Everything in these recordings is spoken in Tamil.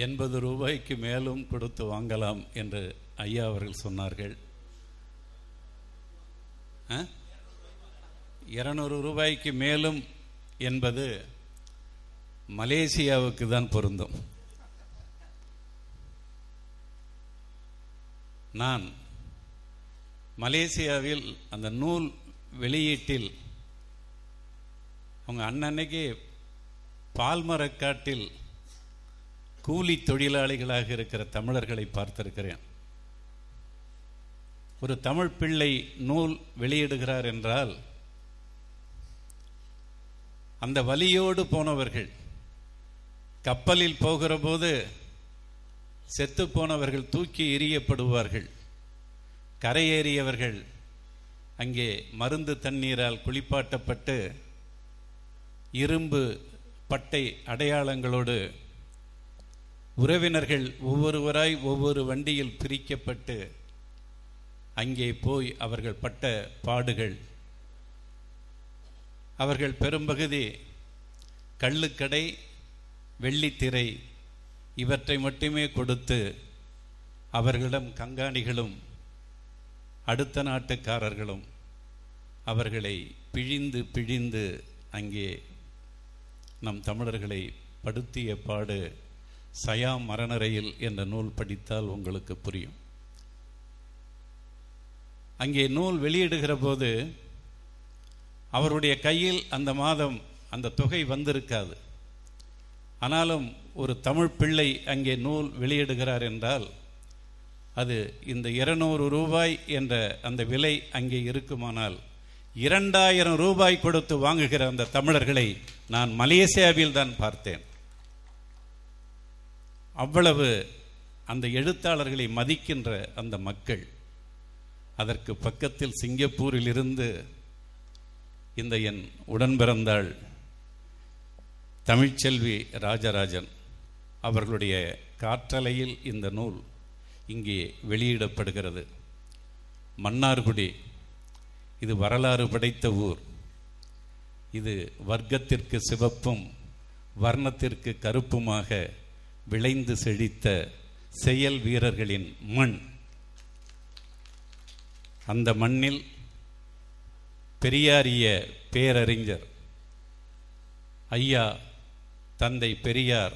80 ரூபாய்க்கு மேலும் கொடுத்து வாங்கலாம் என்று ஐயா அவர்கள் சொன்னார்கள். 200 ரூபாய்க்கு மேலும் என்பது மலேசியாவுக்கு தான் பொருந்தும். நான் மலேசியாவில் அந்த நூல் வெளியீட்டில் அவங்க அன்னன்னைக்கு பால்மரக்காட்டில் கூலி தொழிலாளிகளாக இருக்கிற தமிழர்களை பார்த்திருக்கிறேன். ஒரு தமிழ் பிள்ளை நூல் வெளியிடுகிறார் என்றால் அந்த வலியோடு போனவர்கள், கப்பலில் போகிற போது செத்து போனவர்கள் தூக்கி எறியப்படுவார்கள், கரையேறியவர்கள் அங்கே மருந்து தண்ணீரால் குளிப்பாட்டப்பட்டு இரும்பு பட்டை அடையாளங்களோடு உறவினர்கள் ஒவ்வொருவராய் ஒவ்வொரு வண்டியில் பிரிக்கப்பட்டு அங்கே போய் அவர்கள் பட்ட பாடுகள், அவர்கள் பெரும்பகுதி கள்ளுக்கடை, வெள்ளித்திரை இவற்றை மட்டுமே கொடுத்து அவர்களிடம் கங்காணிகளும் அடுத்த நாட்டுக்காரர்களும் அவர்களை பிழிந்து பிழிந்து அங்கே நம் தமிழர்களை படுத்திய பாடு சயா மரணறையில் என்ற நூல் படித்தால் உங்களுக்கு புரியும். அங்கே நூல் வெளியிடுகிற போது அவருடைய கையில் அந்த மாதம் அந்த தொகை வந்திருக்காது. ஆனாலும் ஒரு தமிழ் பிள்ளை அங்கே நூல் வெளியிடுகிறார் என்றால் அது இந்த 200 ரூபாய் என்ற அந்த விலை அங்கே இருக்குமானால் 2000 ரூபாய் கொடுத்து வாங்குகிற அந்த தமிழர்களை நான் மலேசியாவில் தான் பார்த்தேன். அவ்வளவு அந்த எழுத்தாளர்களை மதிக்கின்ற அந்த மக்கள். அதற்கு பக்கத்தில் சிங்கப்பூரில் இருந்து இந்த என் உடன் பிறந்தாள் தமிழ்ச்செல்வி ராஜராஜன் அவர்களுடைய காற்றலையில் இந்த நூல் இங்கே வெளியிடப்படுகிறது. மன்னார்குடி இது வரலாறு படைத்த ஊர். இது வர்க்கத்திற்கு சிவப்பும் வர்ணத்திற்கு கருப்புமாக விளைந்து செழித்த செயல் வீரர்களின் மண். அந்த மண்ணில் பெரியாரிய பேரறிஞர் ஐயா தந்தை பெரியார்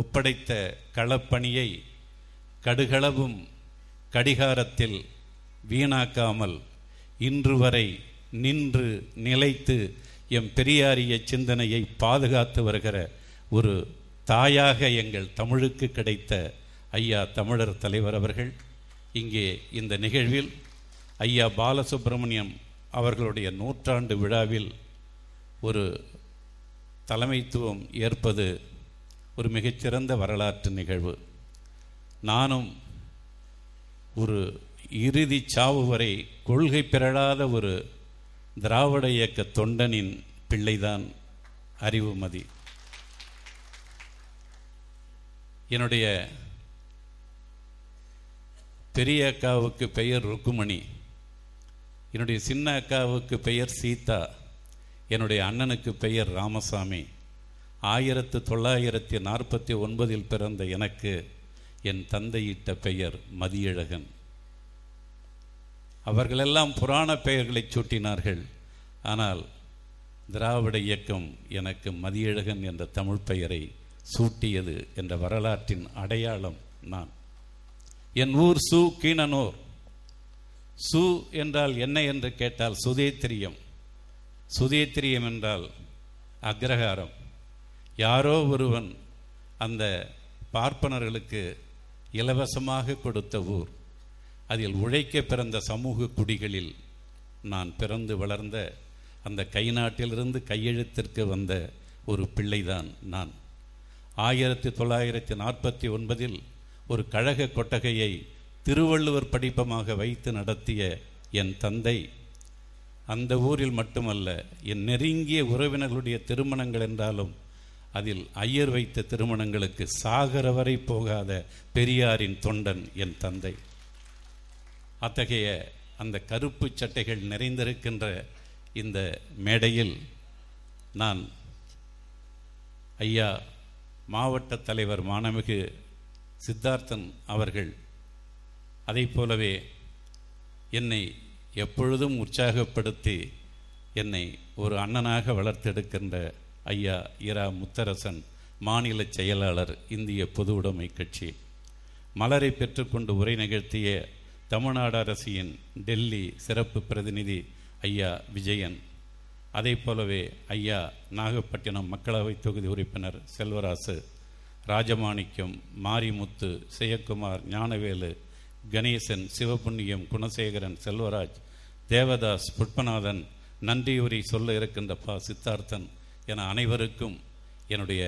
ஒப்படைத்த களப்பணியை கடுகளவும் கடிகாரத்தில் வீணாக்காமல் இன்று வரை நின்று நிலைத்து எம் பெரியாரிய சிந்தனையை பாதுகாத்து வருகிற ஒரு தாயாக எங்கள் தமிழுக்கு கிடைத்த ஐயா தமிழர் தலைவர் அவர்கள் இங்கே இந்த நிகழ்வில் ஐயா பாலசுப்ரமணியம் அவர்களுடைய 100ஆண்டு விழாவில் ஒரு தலைமைத்துவம் ஏற்பது ஒரு மிகச்சிறந்த வரலாற்று நிகழ்வு. நானும் ஒரு இறுதி சாவு வரை கொள்கை பிறழாத ஒரு திராவிட இயக்க தொண்டனின் பிள்ளைதான் அறிவுமதி. என்னுடைய பெரிய அக்காவுக்கு பெயர் ருக்குமணி, என்னுடைய சின்ன அக்காவுக்கு பெயர் சீதா, என்னுடைய அண்ணனுக்கு பெயர் ராமசாமி. 1949 பிறந்த எனக்கு என் தந்தையிட்ட பெயர் மதியழகன். அவர்களெல்லாம் புராண பெயர்களை சூட்டினார்கள், ஆனால் திராவிட இயக்கம் எனக்கு மதியழகன் என்ற தமிழ் பெயரை சூட்டியது என்ற வரலாற்றின் அடையாளம் நான். என் ஊர் சு கீணனூர். சு என்றால் என்ன என்று கேட்டால் சுதேத்திரியம், சுதேத்திரியம் என்றால் அக்ரஹாரம். யாரோ ஒருவன் அந்த பார்ப்பனர்களுக்கு இலவசமாக கொடுத்த ஊர். அதில் உழைக்க பிறந்த சமூக குடிகளில் நான் பிறந்து வளர்ந்த அந்த கை நாட்டிலிருந்து கையெழுத்திற்கு வந்த ஒரு பிள்ளைதான் நான். 1949 ஒரு கழக கொட்டகையை திருவள்ளுவர் படிப்பமாக வைத்து நடத்திய என் தந்தை அந்த ஊரில் மட்டுமல்ல என் நெருங்கிய உறவினர்களுடைய திருமணங்கள் என்றாலும் அதில் ஐயர் வைத்த திருமணங்களுக்கு சாகர வரை போகாத பெரியாரின் தொண்டன் என் தந்தை. அத்தகைய அந்த கருப்பு சட்டைகள் நிறைந்திருக்கின்ற இந்த மேடையில் நான் ஐயா மாவட்ட தலைவர் மானமிகு சித்தார்த்தன் அவர்கள் அதை போலவே என்னை எப்பொழுதும் உற்சாகப்படுத்தி என்னை ஒரு அண்ணனாக வளர்த்தெடுக்கின்ற ஐயா இரா முத்தரசன், மாநில செயலாளர், இந்திய பொது உடைமை கட்சி. மலரை பெற்றுக்கொண்டு உரை நிகழ்த்திய தமிழ்நாடு அரசின் டெல்லி சிறப்பு பிரதிநிதி ஐயா விஜயன், அதே போலவே ஐயா நாகப்பட்டினம் மக்களவை தொகுதி உறுப்பினர் செல்வராசு, ராஜமாணிக்கம், மாரிமுத்து, செயக்குமார், ஞானவேலு, கணேசன், சிவபுண்ணியம், குணசேகரன், செல்வராஜ், தேவதாஸ், புட்பநாதன், நந்தியூரி, சொல்ல இருக்கின்ற பா. சித்தார்த்தன் என அனைவருக்கும் என்னுடைய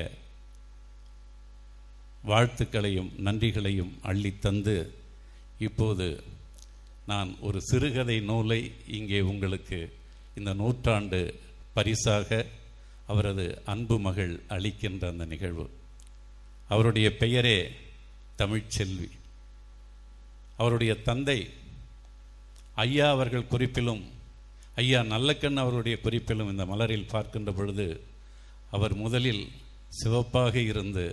வாழ்த்துக்களையும் நன்றிகளையும் அள்ளித்தந்து இப்போது நான் ஒரு சிறுகதை நூலை இங்கே உங்களுக்கு இந்த நூற்றாண்டு பரிசாக அவரது அன்பு மகள் அளிக்கின்ற அந்த நிகழ்வு. அவருடைய பெயரே தமிழ்ச்செல்வி. அவருடைய தந்தை ஐயா அவர்கள் குறிப்பிலும் ஐயா நல்லக்கண்ண அவருடைய குறிப்பிலும் இந்த மலரில் பார்க்கின்ற பொழுது அவர் முதலில் சிவப்பாக இருந்து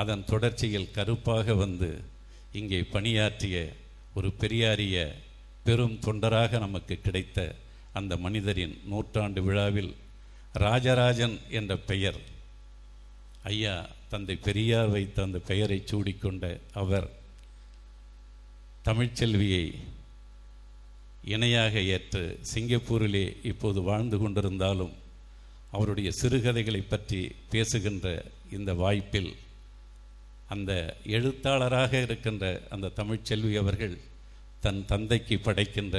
அதன் தொடர்ச்சியில் கருப்பாக வந்து இங்கே பணியாற்றிய ஒரு பெரியாரிய பெரும் தொண்டராக நமக்கு கிடைத்த அந்த மனிதரின் நூற்றாண்டு விழாவில் ராஜராஜன் என்ற பெயர் ஐயா தந்தை பெரியார் வைத்த அந்த பெயரை சூடிக்கொண்ட அவர் தமிழ்ச்செல்வியை இணையாக ஏற்று சிங்கப்பூரிலே இப்போது வாழ்ந்து கொண்டிருந்தாலும் அவருடைய சிறுகதைகளை பற்றி பேசுகின்ற இந்த வாய்ப்பில் அந்த எழுத்தாளராக இருக்கின்ற அந்த தமிழ்ச்செல்வி அவர்கள் தன் தந்தைக்கு படைக்கின்ற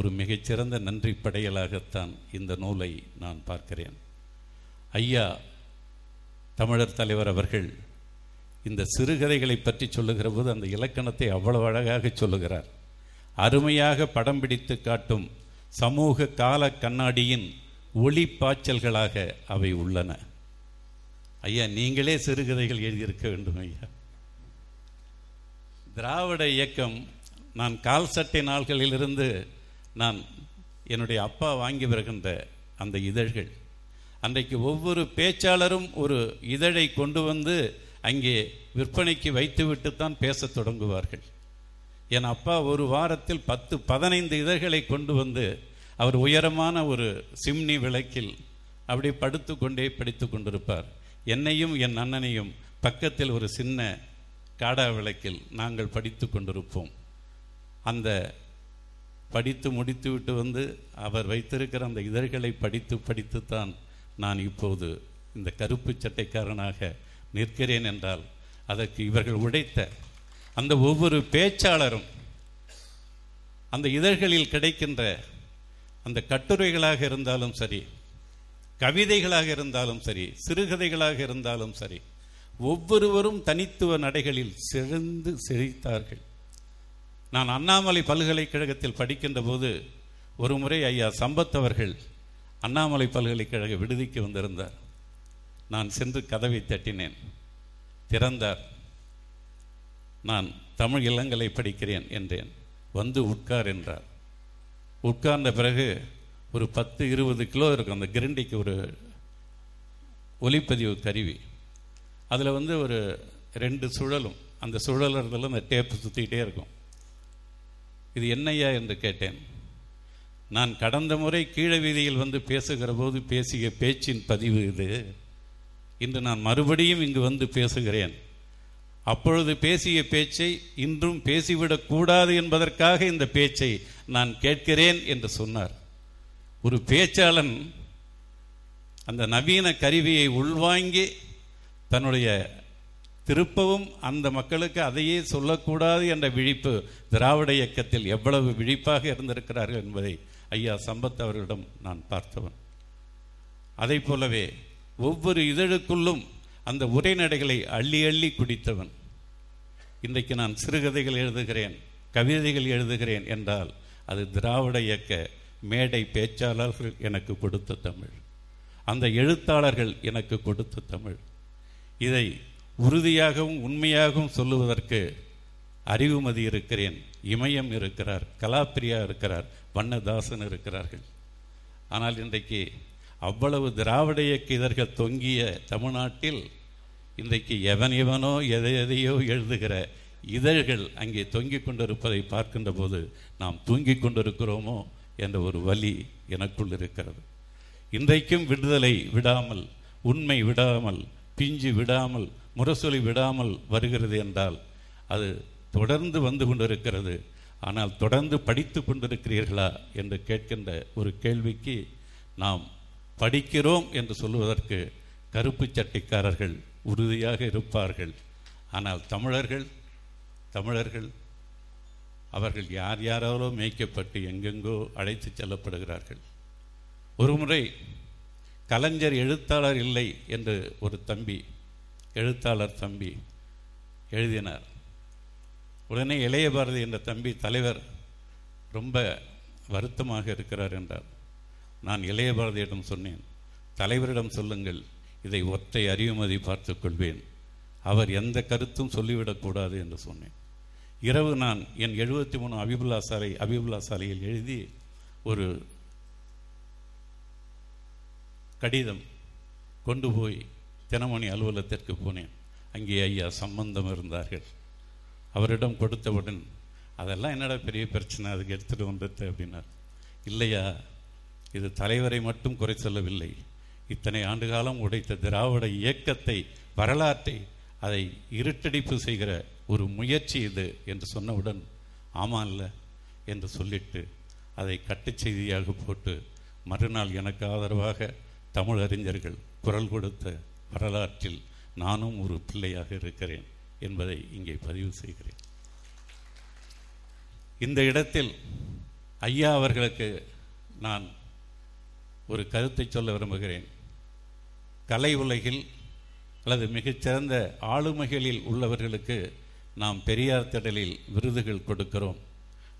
ஒரு மிகச்சிறந்த நன்றி படையலாகத்தான் இந்த நூலை நான் பார்க்கிறேன். ஐயா தமிழர் தலைவர் அவர்கள் இந்த சிறுகதைகளை பற்றி சொல்லுகிற போது அந்த இலக்கணத்தை அவ்வளவு அழகாக சொல்லுகிறார். அருமையாக படம் பிடித்து காட்டும் சமூக கால கண்ணாடியின் ஒளி பாய்ச்சல்களாக அவை உள்ளன. ஐயா, நீங்களே சிறுகதைகள் எழுதியிருக்க வேண்டும். ஐயா, திராவிட இயக்கம், நான் கால் சட்டை நாள்களிலிருந்து நான் என்னுடைய அப்பா வாங்கி வருகின்ற அந்த இதழ்கள், அன்றைக்கு ஒவ்வொரு பேச்சாளரும் ஒரு இதழை கொண்டு வந்து அங்கே விற்பனைக்கு வைத்துவிட்டுத்தான் பேசத் தொடங்குவார்கள். என் அப்பா ஒரு வாரத்தில் 10-15 இதழ்களை கொண்டு வந்து அவர் உயரமான ஒரு சிம்னி விளக்கில் அப்படி படுத்து கொண்டே படித்து கொண்டிருப்பார். என்னையும் என் அண்ணனையும் பக்கத்தில் ஒரு சின்ன காடா விளக்கில் நாங்கள் படித்து கொண்டிருப்போம். அந்த படித்து முடித்துவிட்டு வந்து அவர் வைத்திருக்கிற அந்த இதழ்களை படித்து படித்துத்தான் நான் இப்போது இந்த கருப்பு சட்டைக்காரனாக நிற்கிறேன் என்றால் அதற்கு இவர்கள் உழைத்த அந்த ஒவ்வொரு பேச்சாளரும் அந்த இதழ்களில் கிடைக்கின்ற அந்த கட்டுரைகளாக இருந்தாலும் சரி, கவிதைகளாக இருந்தாலும் சரி, சிறுகதைகளாக இருந்தாலும் சரி, ஒவ்வொருவரும் தனித்துவ நடைகளில் செழுந்து செழித்தார்கள். நான் அண்ணாமலை பல்கலைக்கழகத்தில் படிக்கின்ற போது ஒரு முறை ஐயா சம்பத் அவர்கள் அண்ணாமலை பல்கலைக்கழக விடுதிக்கு வந்திருந்தார். நான் சென்று கதவை தட்டினேன். திறந்தார். நான் தமிழ் இளங்கலை படிக்கிறேன் என்றேன். வந்து உட்கார் என்றார். உட்கார்ந்த பிறகு ஒரு 10-20 கிலோ இருக்கும் அந்த கிரண்டிக்கு ஒரு ஒலிப்பதிவு கருவி, அதில் வந்து ஒரு 2 சுழலும், அந்த சுழலறதுல அந்த டேப்பு சுற்றிக்கிட்டே இருக்கும். இது என்னையா என்று கேட்டேன். நான் கடந்த முறை கீழே வீதியில் வந்து பேசுகிற போது பேசிய பேச்சின் பதிவு இது. இன்று நான் மறுபடியும் இங்கு வந்து பேசுகிறேன். அப்பொழுது பேசிய பேச்சை இன்றும் பேசிவிடக்கூடாது என்பதற்காக இந்த பேச்சை நான் கேட்கிறேன் என்று சொன்னார். ஒரு பேச்சாளன் அந்த நவீன கருவியை உள்வாங்கி தன்னுடைய திருப்பவும் அந்த மக்களுக்கு அதையே சொல்லக்கூடாது என்ற விழிப்பு திராவிட இயக்கத்தில் எவ்வளவு விழிப்பாக இருந்திருக்கிறார்கள் என்பதை ஐயா சம்பத் அவர்களிடம் நான் பார்த்தவன். அதை போலவே ஒவ்வொரு இதழுக்குள்ளும் அந்த உரைநடைகளை அள்ளி அள்ளி குடித்தவன். இன்றைக்கு நான் சிறுகதைகள் எழுதுகிறேன், கவிதைகள் எழுதுகிறேன் என்றால் அது திராவிட இயக்க மேடை பேச்சாளர்கள் எனக்கு கொடுத்த தமிழ், அந்த எழுத்தாளர்கள் எனக்கு கொடுத்த தமிழ். இதை உறுதியாகவும் உண்மையாகவும் சொல்லுவதற்கு அறிவுமதி இருக்கிறேன், இமயம் இருக்கிறார், கலாப்பிரியா இருக்கிறார், வண்ணதாசன் இருக்கிறார்கள். ஆனால் இன்றைக்கு அவ்வளவு திராவிட இயக்க இதழ்கள் தொங்கிய தமிழ்நாட்டில் இன்றைக்கு எவன் எவனோ எதை எதையோ எழுதுகிற இதழ்கள் அங்கே தொங்கிக் கொண்டிருப்பதை பார்க்கின்ற போது நாம் தூங்கிக் கொண்டிருக்கிறோமோ என்ற ஒரு வலி எனக்குள் இருக்கிறது. இன்றைக்கும் விடுதலை விடாமல், உண்மை விடாமல், பிஞ்சு விடாமல், முரசொலி விடாமல் வருகிறது என்றால் அது தொடர்ந்து வந்து கொண்டிருக்கிறது. ஆனால் தொடர்ந்து படித்து கொண்டிருக்கிறீர்களா என்று கேட்கின்ற ஒரு கேள்விக்கு நாம் படிக்கிறோம் என்று சொல்வதற்கு கருப்பு சட்டைக்காரர்கள் உறுதியாக இருப்பார்கள். ஆனால் தமிழர்கள் அவர்கள் யார் யாராலோ மேய்க்கப்பட்டு எங்கெங்கோ அழைத்து செல்லப்படுகிறார்கள். ஒருமுறை கலைஞர் எழுத்தாளர் இல்லை என்று ஒரு தம்பி, எழுத்தாளர் தம்பி எழுதினார். உடனே இளைய பாரதி என்ற தம்பி, தலைவர் ரொம்ப வருத்தமாக இருக்கிறார் என்றார். நான் இளைய பாரதியிடம் சொன்னேன், தலைவரிடம் சொல்லுங்கள், இதை ஒற்றை அறிவுமதி பார்த்துக்கொள்வேன், அவர் எந்த கருத்தும் சொல்லிவிடக்கூடாது என்று சொன்னேன். இரவு நான் என் 73 அபிபுல்லா சாலையில் எழுதி ஒரு கடிதம் கொண்டு போய் தினமணி அலுவலகத்திற்கு போனேன். அங்கே ஐயா சம்பந்தம் இருந்தார்கள். அவரிடம் கொடுத்தவுடன், அதெல்லாம் என்னடா பெரிய பிரச்சனை, அதுக்கு எடுத்துகிட்டு வந்துட்டு அப்படின்னார். இல்லையா, இது தலைவரை மட்டும் குறை சொல்லவில்லை, இத்தனை ஆண்டு காலம் உடைத்த திராவிட இயக்கத்தை, வரலாற்றை, அதை இருட்டடிப்பு செய்கிற ஒரு முயற்சி இது என்று சொன்னவுடன் ஆமாம் இல்லை என்று சொல்லிட்டு அதை கட்டுச் செய்தியாக போட்டு மறுநாள் எனக்கு ஆதரவாக தமிழறிஞர்கள் குரல் கொடுத்த வரலாற்றில் நானும் ஒரு பிள்ளையாக இருக்கிறேன் என்பதை இங்கே பதிவு செய்கிறேன். இந்த இடத்தில் ஐயா அவர்களுக்கு நான் ஒரு கருத்தை சொல்ல விரும்புகிறேன். கலை உலகில் அல்லது மிகச்சிறந்த ஆளுமைகளில் உள்ளவர்களுக்கு நாம் பெரியார் திடலில் விருதுகள் கொடுக்கிறோம்.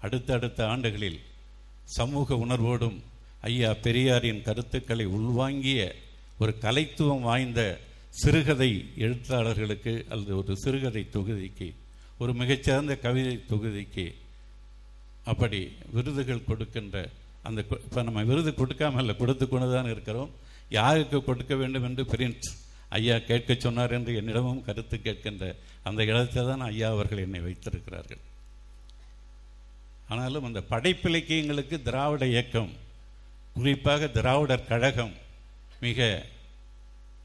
அடுத்தடுத்த ஆண்டுகளில் சமூக உணர்வோடும் ஐயா பெரியாரின் கருத்துக்களை உள்வாங்கிய ஒரு கலைத்துவம் வாய்ந்த சிறுகதை எழுத்தாளர்களுக்கு அல்லது ஒரு சிறுகதை தொகுதிக்கு, ஒரு மிகச்சிறந்த கவிதை தொகுதிக்கு அப்படி விருதுகள் கொடுக்கின்ற அந்த, இப்போ நம்ம விருது கொடுக்காமல் கொடுத்து கொண்டு தான் இருக்கிறோம். யாருக்கு கொடுக்க வேண்டும் என்று பிரின்ஸ் ஐயா கேட்க சொன்னார் என்று என்னிடமும் கருத்து கேட்கின்ற அந்த இடத்தை தான் ஐயா அவர்கள் என்னை வைத்திருக்கிறார்கள். ஆனாலும் அந்த படைப்பிலக்கியங்களுக்கு திராவிட இயக்கம், குறிப்பாக திராவிடர் கழகம் மிக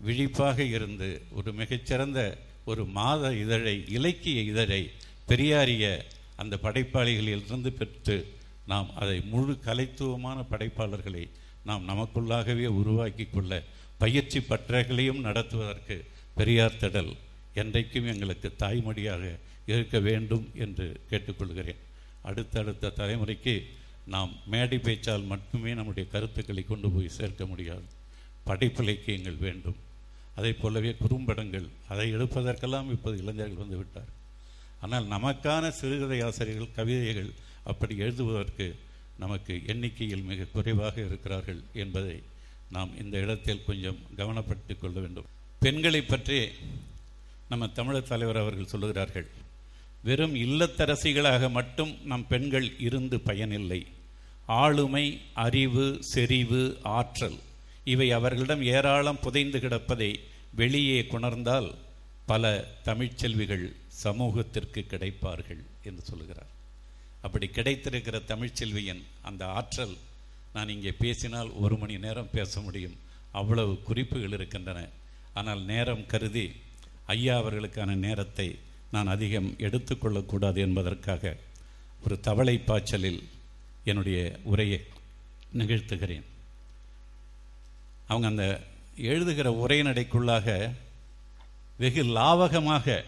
விழிப்பாக இருந்து ஒரு மிகச்சிறந்த ஒரு மாத இதழை, இலக்கிய இதழை பெரியாரிய அந்த படைப்பாளிகளிலிருந்து பெற்று நாம் அதை முழு கலைத்துவமான படைப்பாளர்களை நாம் நமக்குள்ளாகவே உருவாக்கி கொள்ள பயிற்சி பற்றங்களையும் நடத்துவதற்கு பெரியார் திடல் என்றைக்கும் எங்களுக்கு தாய்மொழியாக இருக்க வேண்டும் என்று கேட்டுக்கொள்கிறேன். அடுத்தடுத்த தலைமுறைக்கு நாம் மேடை பேச்சால் மட்டுமே நம்முடைய கருத்துக்களை கொண்டு போய் சேர்க்க முடியாது. படைப்பிலக்கியங்கள் வேண்டும். அதை போலவே குறும்படங்கள், அதை எடுப்பதற்கெல்லாம் இப்போது இளைஞர்கள் வந்துவிட்டார். ஆனால் நமக்கான சிறுகதை ஆசிரியர்கள், கவிதைகள் அப்படி எழுதுவதற்கு நமக்கு எண்ணிக்கையில் மிக குறைவாக இருக்கிறார்கள் என்பதை நாம் இந்த இடத்தில் கொஞ்சம் கவனப்பட்டு கொள்ள வேண்டும். பெண்களை பற்றி நம்ம தமிழர் தலைவர் அவர்கள் சொல்லுகிறார்கள், வெறும் இல்லத்தரசிகளாக மட்டும் நம் பெண்கள் இருந்து பயனில்லை. ஆளுமை, அறிவு, செறிவு, ஆற்றல் இவை அவர்களிடம் ஏராளம் புதைந்து கிடப்பதை வெளியே கொணர்ந்தால் பல தமிழ்ச்செல்விகள் சமூகத்திற்கு கிடைப்பார்கள் என்று சொல்கிறார். அப்படி கிடைத்திருக்கிற தமிழ்ச்செல்வியின் அந்த ஆற்றல், நான் இங்கே பேசினால் 1 மணி நேரம் பேச முடியும், அவ்வளவு குறிப்புகள் இருக்கின்றன. ஆனால் நேரம் கருதி ஐயா அவர்களுக்கான நேரத்தை நான் அதிகம் எடுத்துக்கொள்ளக்கூடாது என்பதற்காக ஒரு தவளை பாய்ச்சலில் என்னுடைய உரையை நிகழ்த்துகிறேன். அவங்க அந்த எழுதுகிற உரைநடைக்குள்ளாக வெகு லாவகமாக